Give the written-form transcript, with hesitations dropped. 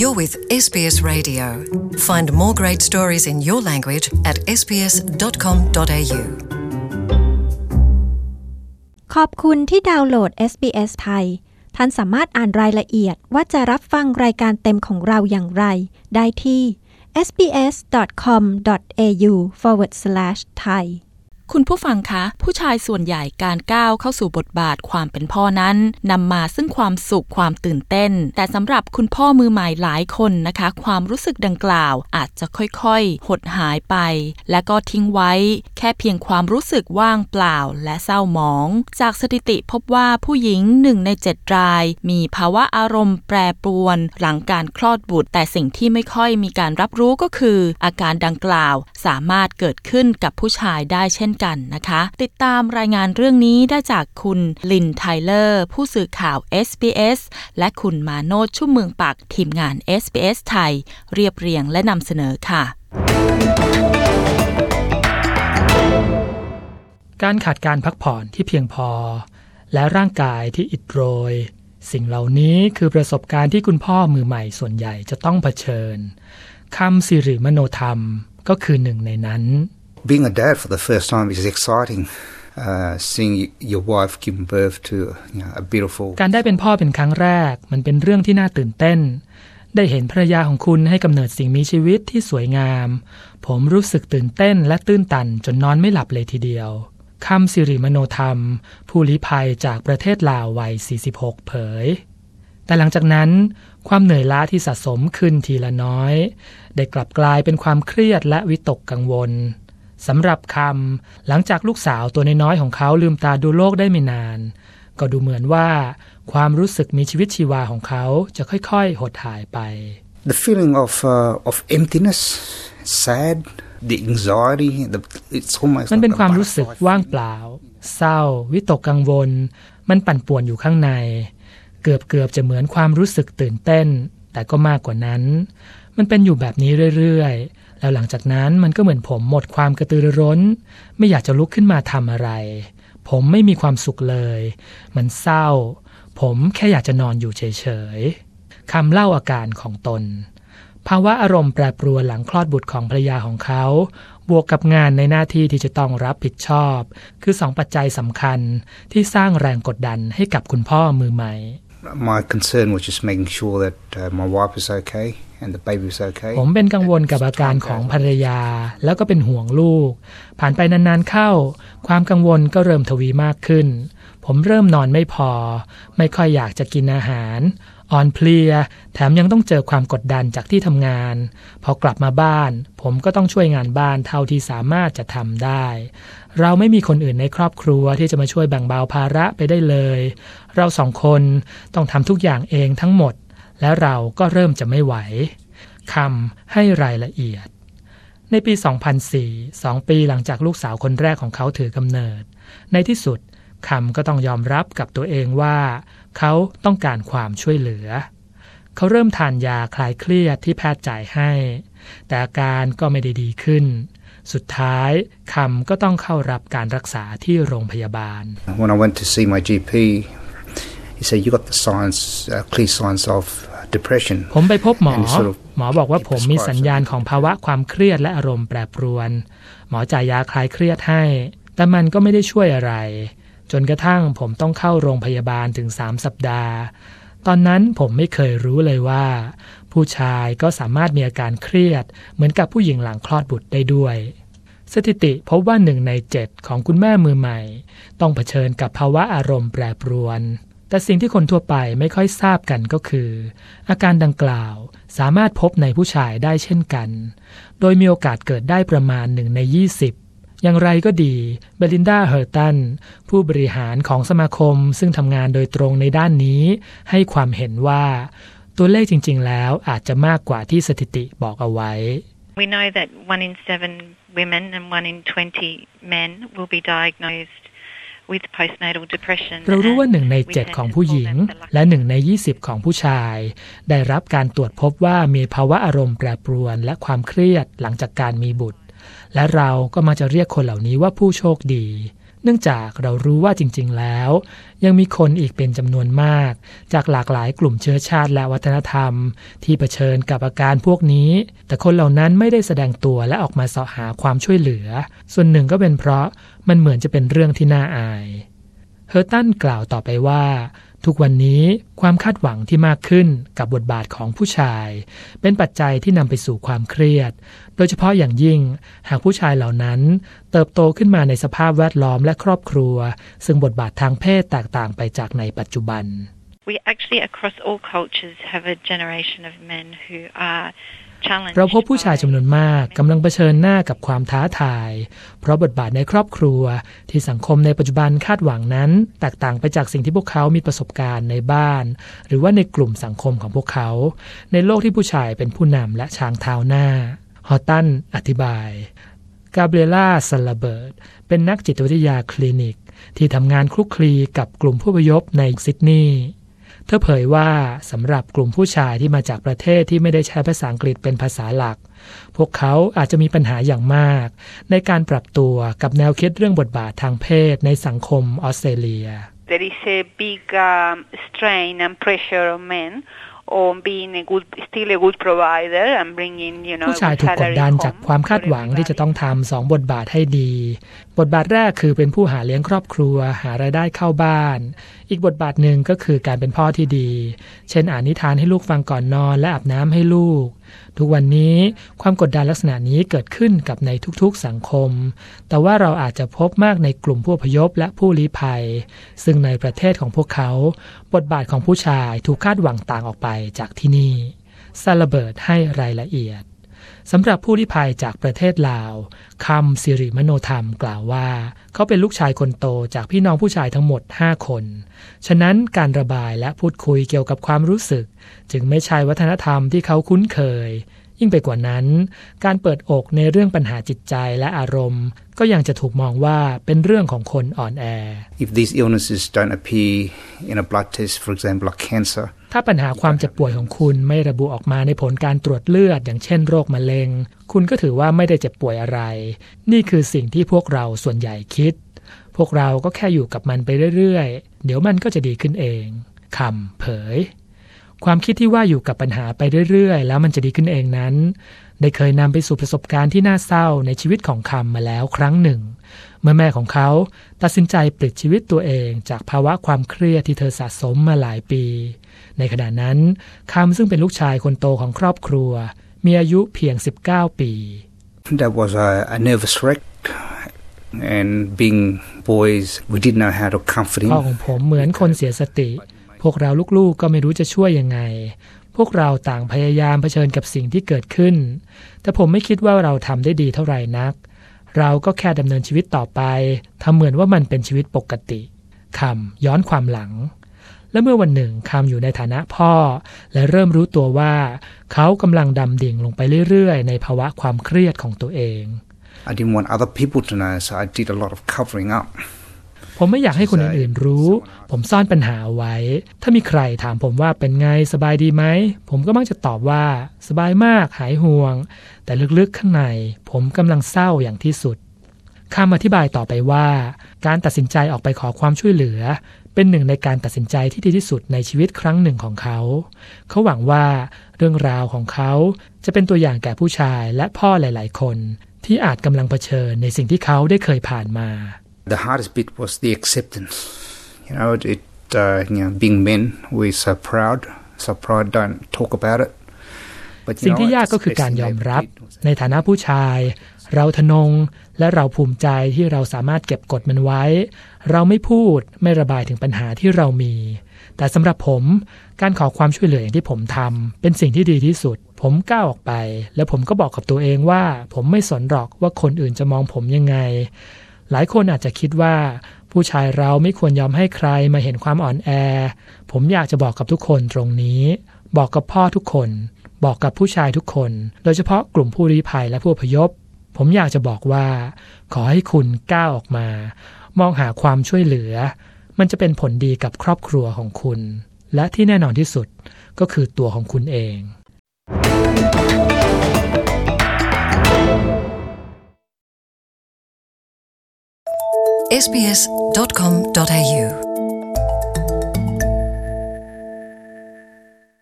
You're with SBS Radio. Find more great stories in your language at sbs.com.au. ขอบคุณที่ดาวน์โหลด SBS Thai ท่านสามารถอ่านรายละเอียดว่าจะรับฟังรายการเต็มของเราอย่างไรได้ที่ sbs.com.au/thaiคุณผู้ฟังคะผู้ชายส่วนใหญ่การก้าวเข้าสู่บทบาทความเป็นพ่อนั้นนำมาซึ่งความสุขความตื่นเต้นแต่สำหรับคุณพ่อมือใหม่หลายคนนะคะความรู้สึกดังกล่าวอาจจะค่อยๆหดหายไปและก็ทิ้งไว้แค่เพียงความรู้สึกว่างเปล่าและเศร้าหมองจากสถิติพบว่าผู้หญิง1ใน7รายมีภาวะอารมณ์แปรปรวนหลังการคลอดบุตรแต่สิ่งที่ไม่ค่อยมีการรับรู้ก็คืออาการดังกล่าวสามารถเกิดขึ้นกับผู้ชายได้เช่นกันนะคะติดตามรายงานเรื่องนี้ได้จากคุณลินไทเลอร์ผู้สื่อข่าว SBS และคุณมาโนชชุ่มเมืองปักทีมงาน SBS ไทยเรียบเรียงและนำเสนอค่ะการขาดการพักผ่อนที่เพียงพอและร่างกายที่อิดโรยสิ่งเหล่านี้คือประสบการณ์ที่คุณพ่อมือใหม่ส่วนใหญ่จะต้องเผชิญคำสิริมโนธรรมก็คือหนึ่งในนั้นBeing a dad for the first time is exciting. Seeing your wife give birth to a beautiful การได้เป็นพ่อเป็นครั้งแรกมันเป็นเรื่องที่น่าตื่นเต้นได้เห็นภรรยาของคุณให้กำเนิดสิ่งมีชีวิตที่สวยงามผมรู้สึกตื่นเต้นและตื้นตันจนนอนไม่หลับเลยทีเดียวคำสิริมโนธรรมผู้ลี้ภัยจากประเทศลาววัย46เผยแต่หลังจากนั้นความเหนื่อยล้าที่สะสมขึ้นทีละน้อยได้กลับกลายเป็นความเครียดและวิตกกังวลสำหรับคำหลังจากลูกสาวตัวน้อยๆของเขาลืมตาดูโลกได้ไม่นานก็ดูเหมือนว่าความรู้สึกมีชีวิตชีวาของเขาจะค่อยๆหดหายไป The feeling of emptiness, sad, the anxiety, it's almost มันเป็นความรู้สึกว่างเปล่าเศร้าวิตกกังวลมันปั่นป่วนอยู่ข้างในเกือบจะเหมือนความรู้สึกตื่นเต้นแต่ก็มากกว่านั้นมันเป็นอยู่แบบนี้เรื่อยๆแล้วหลังจากนั้นมันก็เหมือนผมหมดความกระตือรือร้นไม่อยากจะลุกขึ้นมาทำอะไรผมไม่มีความสุขเลยมันเศร้าผมแค่อยากจะนอนอยู่เฉยๆคำเล่าอาการของตนภาวะอารมณ์แปรปรวนหลังคลอดบุตรของภรรยาของเขาบวกกับงานในหน้าที่ที่จะต้องรับผิดชอบคือ2ปัจจัยสำคัญที่สร้างแรงกดดันให้กับคุณพ่อมือใหม่ My concern was just making sure that my wife is okay.ผมเป็นกังวลกับอาการของภรรยาแล้วก็เป็นห่วงลูกผ่านไปนานๆเข้าความกังวลก็เริ่มทวีมากขึ้นผมเริ่มนอนไม่พอไม่ค่อยอยากจะกินอาหารอ่อนเพลียแถมยังต้องเจอความกดดันจากที่ทำงานพอกลับมาบ้านผมก็ต้องช่วยงานบ้านเท่าที่สามารถจะทำได้เราไม่มีคนอื่นในครอบครัวที่จะมาช่วยแบ่งเบาภาระไปได้เลยเราสองคนต้องทำทุกอย่างเองทั้งหมดและเราก็เริ่มจะไม่ไหวคำให้รายละเอียดในปี 2004 2 ปีหลังจากลูกสาวคนแรกของเขาถือกำเนิดในที่สุดคำก็ต้องยอมรับกับตัวเองว่าเขาต้องการความช่วยเหลือเขาเริ่มทานยาคลายเครียดที่แพทย์จ่ายให้แต่อาการก็ไม่ได้ดีขึ้นสุดท้ายคำก็ต้องเข้ารับการรักษาที่โรงพยาบาล When I went to see my GP He said you got the signs clear signs of depression ผมไปพบหมอหมอบอกว่าผมมีสัญญาณของภาวะความเครียดและอารมณ์แปรปรวนหมอจ่ายยาคลายเครียดให้แต่มันก็ไม่ได้ช่วยอะไรจนกระทั่งผมต้องเข้าโรงพยาบาลถึง3สัปดาห์ตอนนั้นผมไม่เคยรู้เลยว่าผู้ชายก็สามารถมีอาการเครียดเหมือนกับผู้หญิงหลังคลอดบุตรได้ด้วยสถิติพบว่า1ใน7ของคุณแม่มือใหม่ต้องเผชิญกับภาวะอารมณ์แปรปรวนแต่สิ่งที่คนทั่วไปไม่ค่อยทราบกันก็คืออาการดังกล่าวสามารถพบในผู้ชายได้เช่นกันโดยมีโอกาสเกิดได้ประมาณ1ใน20อย่างไรก็ดีเบลินดาเฮอร์ตันผู้บริหารของสมาคมซึ่งทำงานโดยตรงในด้านนี้ให้ความเห็นว่าตัวเลขจริงๆแล้วอาจจะมากกว่าที่สถิติบอกเอาไว้We know that 1 in 7 women and 1 in 20 men will be diagnosedเรารู้ว่า1ใน7ของผู้หญิงและ1ใน20ของผู้ชายได้รับการตรวจพบว่ามีภาวะอารมณ์แปรปรวนและความเครียดหลังจากการมีบุตรและเราก็มักจะเรียกคนเหล่านี้ว่าผู้โชคดี เนื่องจากเรารู้ว่าจริงๆแล้วยังมีคนอีกเป็นจำนวนมากจากหลากหลายกลุ่มเชื้อชาติและวัฒนธรรมที่เผชิญกับอาการพวกนี้แต่คนเหล่านั้นไม่ได้แสดงตัวและออกมาเสาะหาความช่วยเหลือส่วนหนึ่งก็เป็นเพราะมันเหมือนจะเป็นเรื่องที่น่าอายเฮอร์ตันกล่าวต่อไปว่าทุกวันนี้ความคาดหวังที่มากขึ้นกับบทบาทของผู้ชายเป็นปัจจัยที่นำไปสู่ความเครียดโดยเฉพาะอย่างยิ่งหากผู้ชายเหล่านั้นเติบโตขึ้นมาในสภาพแวดล้อมและครอบครัวซึ่งบทบาททางเพศแตกต่างไปจากในปัจจุบัน We actually across all cultures have a generation of men who are challenged เราพบผู้ชายจำนวนมากกำลังเผชิญหน้ากับความท้าทายเพราะบทบาทในครอบครัวที่สังคมในปัจจุบันคาดหวังนั้นแตกต่างไปจากสิ่งที่พวกเขามีประสบการณ์ในบ้านหรือว่าในกลุ่มสังคมของพวกเขาในโลกที่ผู้ชายเป็นผู้นำและช้างเท้าหน้าฮอตตันอธิบายกาเบรียล่าซัลลาเบิร์ตเป็นนักจิตวิทยาคลินิกที่ทำงานคลุกคลีกับกลุ่มผู้อพยพในซิดนีย์เธอเผยว่าสำหรับกลุ่มผู้ชายที่มาจากประเทศที่ไม่ได้ใช้ภาษาอังกฤษเป็นภาษาหลักพวกเขาอาจจะมีปัญหาอย่างมากในการปรับตัวกับแนวคิดเรื่องบทบาททางเพศในสังคมออสเตรเลีย There is a big strain and pressure on men on being a good still a good provider and bringing you know ผู้ชายถูกกดดันจากความคาดหวังที่จะต้องทำสองบทบาทให้ดีบทบาทแรกคือเป็นผู้หาเลี้ยงครอบครัวหารายได้เข้าบ้านอีกบทบาทหนึ่งก็คือการเป็นพ่อที่ดีเช่นอ่านนิทานให้ลูกฟังก่อนนอนและอาบน้ำให้ลูกทุกวันนี้ความกดดันลักษณะนี้เกิดขึ้นกับในทุกๆสังคมแต่ว่าเราอาจจะพบมากในกลุ่มผู้อพยพและผู้ลี้ภัยซึ่งในประเทศของพวกเขาบทบาทของผู้ชายถูกคาดหวังต่างออกไปจากที่นี่ซาลาเบิร์ตให้รายละเอียดสำหรับผู้ลี้ภัยจากประเทศลาวคำสิริมโนธรรมกล่าวว่าเขาเป็นลูกชายคนโตจากพี่น้องผู้ชายทั้งหมด5คนฉะนั้นการระบายและพูดคุยเกี่ยวกับความรู้สึกจึงไม่ใช่วัฒนธรรมที่เขาคุ้นเคยยิ่งไปกว่านั้นการเปิดอกในเรื่องปัญหาจิตใจและอารมณ์ก็ยังจะถูกมองว่าเป็นเรื่องของคนอ่อนแอ If these illnesses don't appear in a blood test, for example, like cancerถ้าปัญหาความเจ็บป่วยของคุณไม่ระบุออกมาในผลการตรวจเลือดอย่างเช่นโรคมะเร็งคุณก็ถือว่าไม่ได้เจ็บป่วยอะไรนี่คือสิ่งที่พวกเราส่วนใหญ่คิดพวกเราก็แค่อยู่กับมันไปเรื่อยๆเดี๋ยวมันก็จะดีขึ้นเองคำเผยความคิดที่ว่าอยู่กับปัญหาไปเรื่อยๆแล้วมันจะดีขึ้นเองนั้นได้เคยนำไปสู่ประสบการณ์ที่น่าเศร้าในชีวิตของคำมาแล้วครั้งหนึ่งเมื่อแม่ของเขาตัดสินใจปลิดชีวิตตัวเองจากภาวะความเครียดที่เธอสะสมมาหลายปีในขณะนั้นคำซึ่งเป็นลูกชายคนโตของครอบครัวมีอายุเพียง19ปี That was a nervous wreck and being boys we didn't know how to comfort him พ่อของผมเหมือนคนเสียสติพวกเราลูกๆก็ไม่รู้จะช่วยยังไงพวกเราต่างพยายามเผชิญกับสิ่งที่เกิดขึ้นแต่ผมไม่คิดว่าเราทำได้ดีเท่าไหร่นักเราก็แค่ดำเนินชีวิตต่อไปทำเหมือนว่ามันเป็นชีวิตปกติคำย้อนความหลังและเมื่อวันหนึ่งคำอยู่ในฐานะพ่อและเริ่มรู้ตัวว่าเขากำลังดำดิ่งลงไปเรื่อยๆในภาวะความเครียดของตัวเอง I didn't want other people to know, so I did a lot of covering up. ผมไม่อยากให้คนอื่นๆรู้ผมซ่อนปัญหาไว้ถ้ามีใครถามผมว่าเป็นไงสบายดีไหมผมก็มักจะตอบว่าสบายมากหายห่วงแต่ลึกๆข้างในผมกำลังเศร้าอย่างที่สุดคำอธิบายต่อไปว่าการตัดสินใจออกไปขอความช่วยเหลือเป็นหนึ่งในการตัดสินใจที่ดีที่สุดในชีวิตครั้งหนึ่งของเขาเขาหวังว่าเรื่องราวของเขาจะเป็นตัวอย่างแก่ผู้ชายและพ่อหลายๆคนที่อาจกำลังเผชิญในสิ่งที่เขาได้เคยผ่านมา The hardest bit was the acceptance. You know, being men, we're so proud. So proud, don't talk about it. But, สิ่งที่ยากก็คือการยอมรับในฐานะผู้ชายเราทะนงและเราภูมิใจที่เราสามารถเก็บกดมันไว้เราไม่พูดไม่ระบายถึงปัญหาที่เรามีแต่สำหรับผมการขอความช่วยเหลืออย่างที่ผมทำเป็นสิ่งที่ดีที่สุดผมก้าวออกไปและผมก็บอกกับตัวเองว่าผมไม่สนหรอกว่าคนอื่นจะมองผมยังไงหลายคนอาจจะคิดว่าผู้ชายเราไม่ควรยอมให้ใครมาเห็นความอ่อนแอผมอยากจะบอกกับทุกคนตรงนี้บอกกับพ่อทุกคนบอกกับผู้ชายทุกคนโดยเฉพาะกลุ่มผู้ลี้ภัยและผู้อพยพผมอยากจะบอกว่าขอให้คุณก้าวออกมามองหาความช่วยเหลือมันจะเป็นผลดีกับครอบครัวของคุณและที่แน่นอนที่สุดก็คือตัวของคุณเอง sbs.com.au